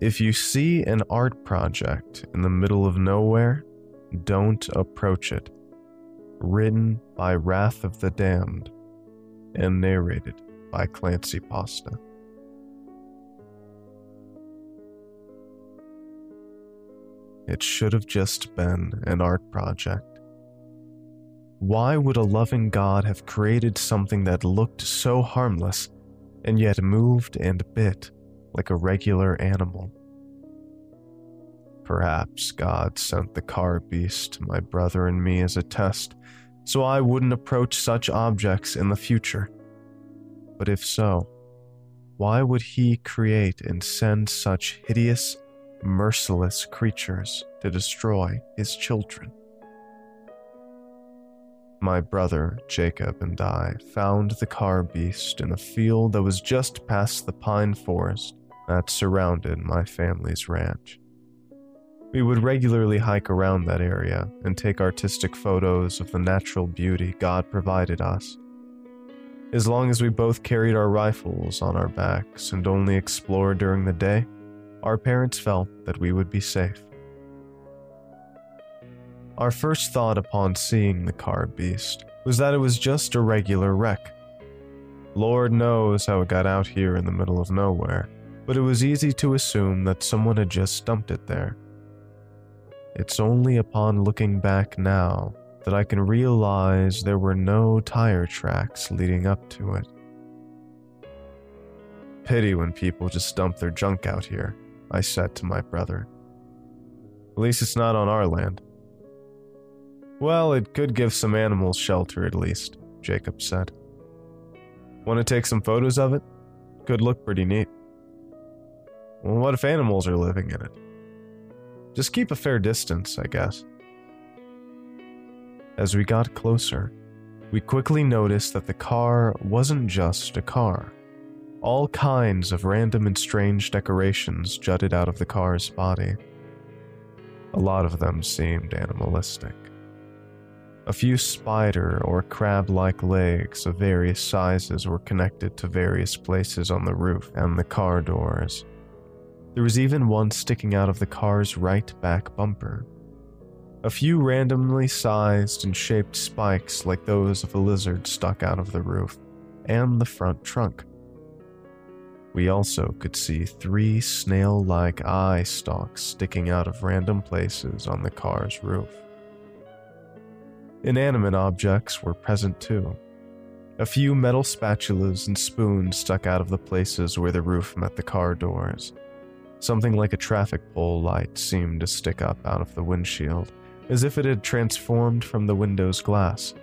If you see an art project in the middle of nowhere, don't approach it. Written by Wrath of the Damned and narrated by Clancy Pasta. It should have just been an art project. Why would a loving God have created something that looked so harmless and yet moved and bit like a regular animal? Perhaps God sent the car beast to my brother and me as a test, so I wouldn't approach such objects in the future. But if so, why would he create and send such hideous, merciless creatures to destroy his children? My brother, Jacob, and I found the car beast in a field that was just past the pine forest that surrounded my family's ranch. We would regularly hike around that area and take artistic photos of the natural beauty God provided us. As long as we both carried our rifles on our backs and only explored during the day, our parents felt that we would be safe. Our first thought upon seeing the car beast was that it was just a regular wreck. Lord knows how it got out here in the middle of nowhere, but it was easy to assume that someone had just dumped it there. It's only upon looking back now that I can realize there were no tire tracks leading up to it. Pity when people just dump their junk out here, I said to my brother. At least it's not on our land. Well, it could give some animals shelter at least, Jacob said. Want to take some photos of it? Could look pretty neat. Well, what if animals are living in it? Just keep a fair distance, I guess. As we got closer, we quickly noticed that the car wasn't just a car. All kinds of random and strange decorations jutted out of the car's body. A lot of them seemed animalistic. A few spider or crab-like legs of various sizes were connected to various places on the roof and the car doors. There was even one sticking out of the car's right back bumper. A few randomly sized and shaped spikes like those of a lizard stuck out of the roof and the front trunk. We also could see 3 snail-like eye stalks sticking out of random places on the car's roof. Inanimate objects were present too. A few metal spatulas and spoons stuck out of the places where the roof met the car doors. Something like a traffic pole light seemed to stick up out of the windshield, as if it had transformed from the window's glass.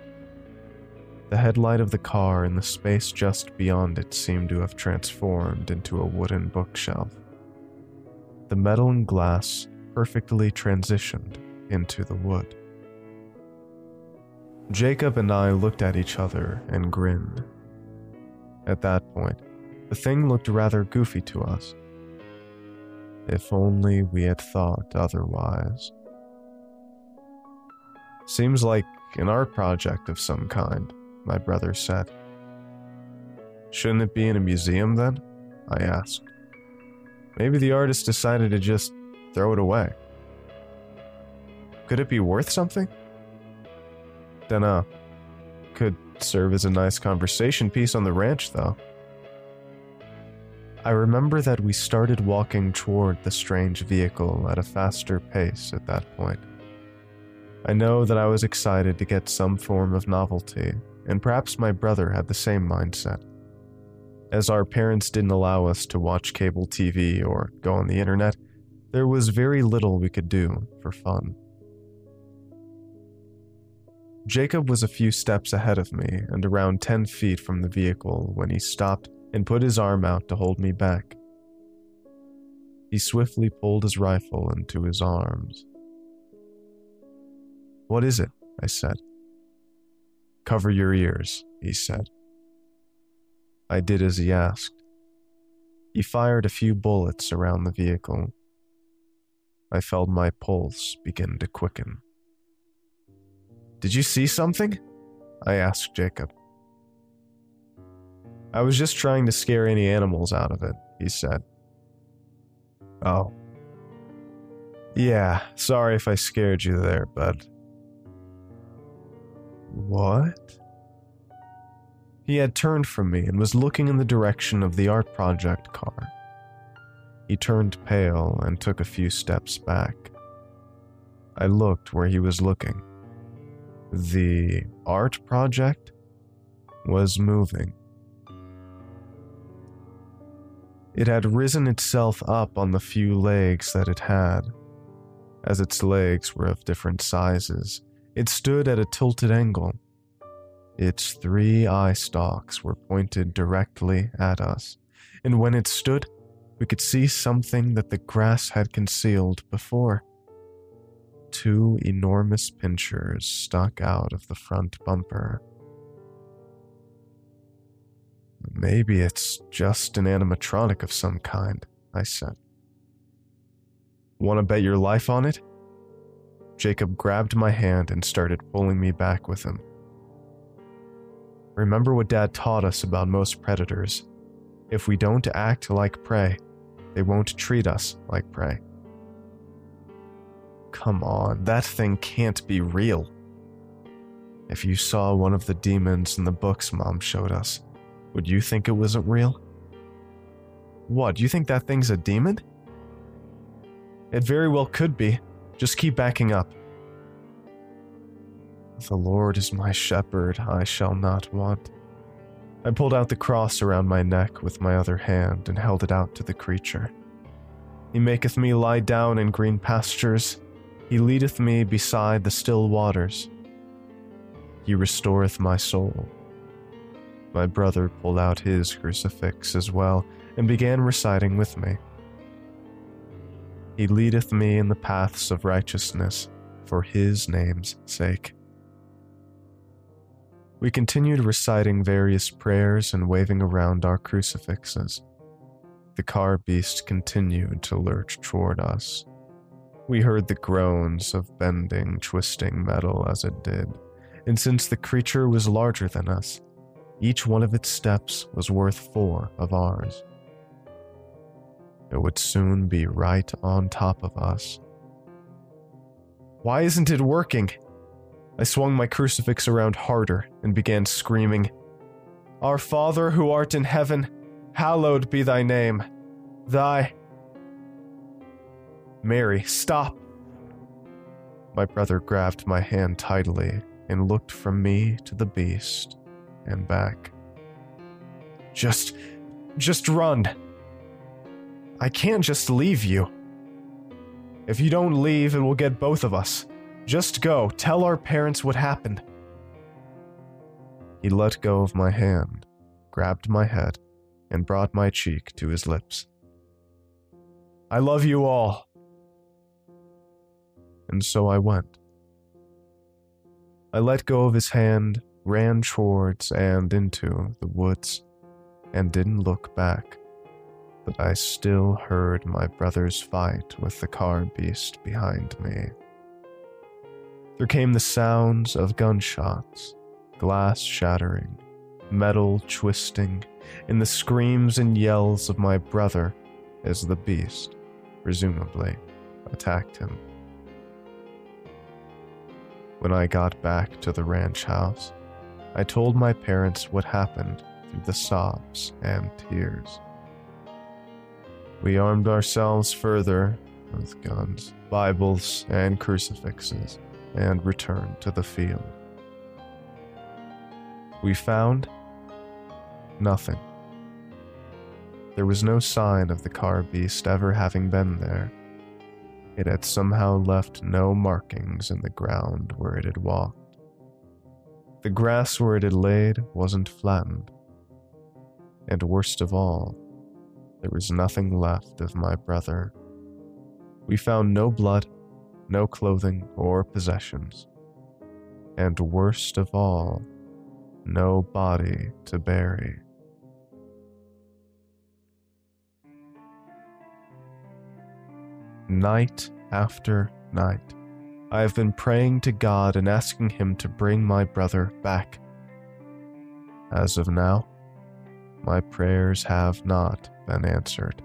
The headlight of the car and the space just beyond it seemed to have transformed into a wooden bookshelf. The metal and glass perfectly transitioned into the wood. Jacob and I looked at each other and grinned. At that point, the thing looked rather goofy to us. If only we had thought otherwise. Seems like an art project of some kind, my brother said. Shouldn't it be in a museum then? I asked. Maybe the artist decided to just throw it away. Could it be worth something? Dunno. Could serve as a nice conversation piece on the ranch, though. I remember that we started walking toward the strange vehicle at a faster pace at that point. I know that I was excited to get some form of novelty, and perhaps my brother had the same mindset. As our parents didn't allow us to watch cable TV or go on the internet, there was very little we could do for fun. Jacob was a few steps ahead of me and around 10 feet from the vehicle when he stopped and put his arm out to hold me back. He swiftly pulled his rifle into his arms. What is it? I said. Cover your ears, he said. I did as he asked. He fired a few bullets around the vehicle. I felt my pulse begin to quicken. Did you see something? I asked Jacob. I was just trying to scare any animals out of it, he said. Oh. Yeah, sorry if I scared you there, bud. What? He had turned from me and was looking in the direction of the art project car. He turned pale and took a few steps back. I looked where he was looking. The art project was moving. It had risen itself up on the few legs that it had. As its legs were of different sizes, it stood at a tilted angle. Its three eye stalks were pointed directly at us, and when it stood, we could see something that the grass had concealed before. Two enormous pincers stuck out of the front bumper. Maybe it's just an animatronic of some kind, I said. Want to bet your life on it? Jacob grabbed my hand and started pulling me back with him. Remember what Dad taught us about most predators. If we don't act like prey, they won't treat us like prey. Come on, that thing can't be real. If you saw one of the demons in the books Mom showed us, would you think it wasn't real? What, you think that thing's a demon? It very well could be. Just keep backing up. The Lord is my shepherd, I shall not want. I pulled out the cross around my neck with my other hand and held it out to the creature. He maketh me lie down in green pastures. He leadeth me beside the still waters. He restoreth my soul. My brother pulled out his crucifix as well and began reciting with me. He leadeth me in the paths of righteousness for his name's sake. We continued reciting various prayers and waving around our crucifixes. The car beast continued to lurch toward us. We heard the groans of bending, twisting metal as it did, and since the creature was larger than us, each one of its steps was worth 4 of ours. It would soon be right on top of us. Why isn't it working? I swung my crucifix around harder and began screaming, Our Father who art in heaven, hallowed be thy name. Thy... Mary, stop! My brother grabbed my hand tightly and looked from me to the beast and back. Just run. I can't just leave you. If you don't leave, it will get both of us. Just go, tell our parents what happened. He let go of my hand, grabbed my head, and brought my cheek to his lips. I love you all. And so I went. I let go of his hand, ran towards and into the woods, and didn't look back. But I still heard my brother's fight with the car beast behind me. There came the sounds of gunshots, glass shattering, metal twisting, and the screams and yells of my brother as the beast, presumably, attacked him. When I got back to the ranch house, I told my parents what happened through the sobs and tears. We armed ourselves further with guns, Bibles, and crucifixes, and returned to the field. We found nothing. There was no sign of the car beast ever having been there. It had somehow left no markings in the ground where it had walked. The grass where it had laid wasn't flattened. And worst of all, there was nothing left of my brother. We found no blood, no clothing or possessions. And worst of all, no body to bury. Night after night, I have been praying to God and asking Him to bring my brother back. As of now, my prayers have not been answered.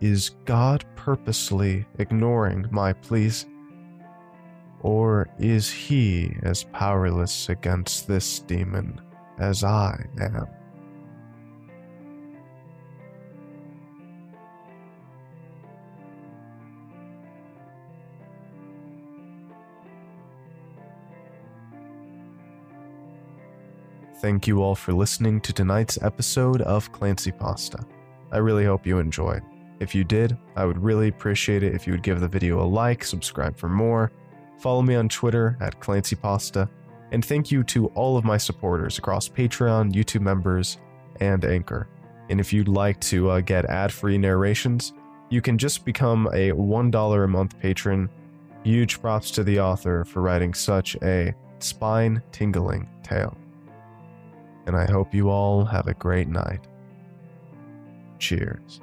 Is God purposely ignoring my pleas? Or is he as powerless against this demon as I am? Thank you all for listening to tonight's episode of Clancy Pasta. I really hope you enjoyed. If you did, I would really appreciate it if you would give the video a like, subscribe for more, follow me on Twitter at Clancy Pasta, and thank you to all of my supporters across Patreon, YouTube members, and Anchor. And if you'd like to get ad-free narrations, you can just become a $1 a month patron. Huge props to the author for writing such a spine-tingling tale. And I hope you all have a great night. Cheers.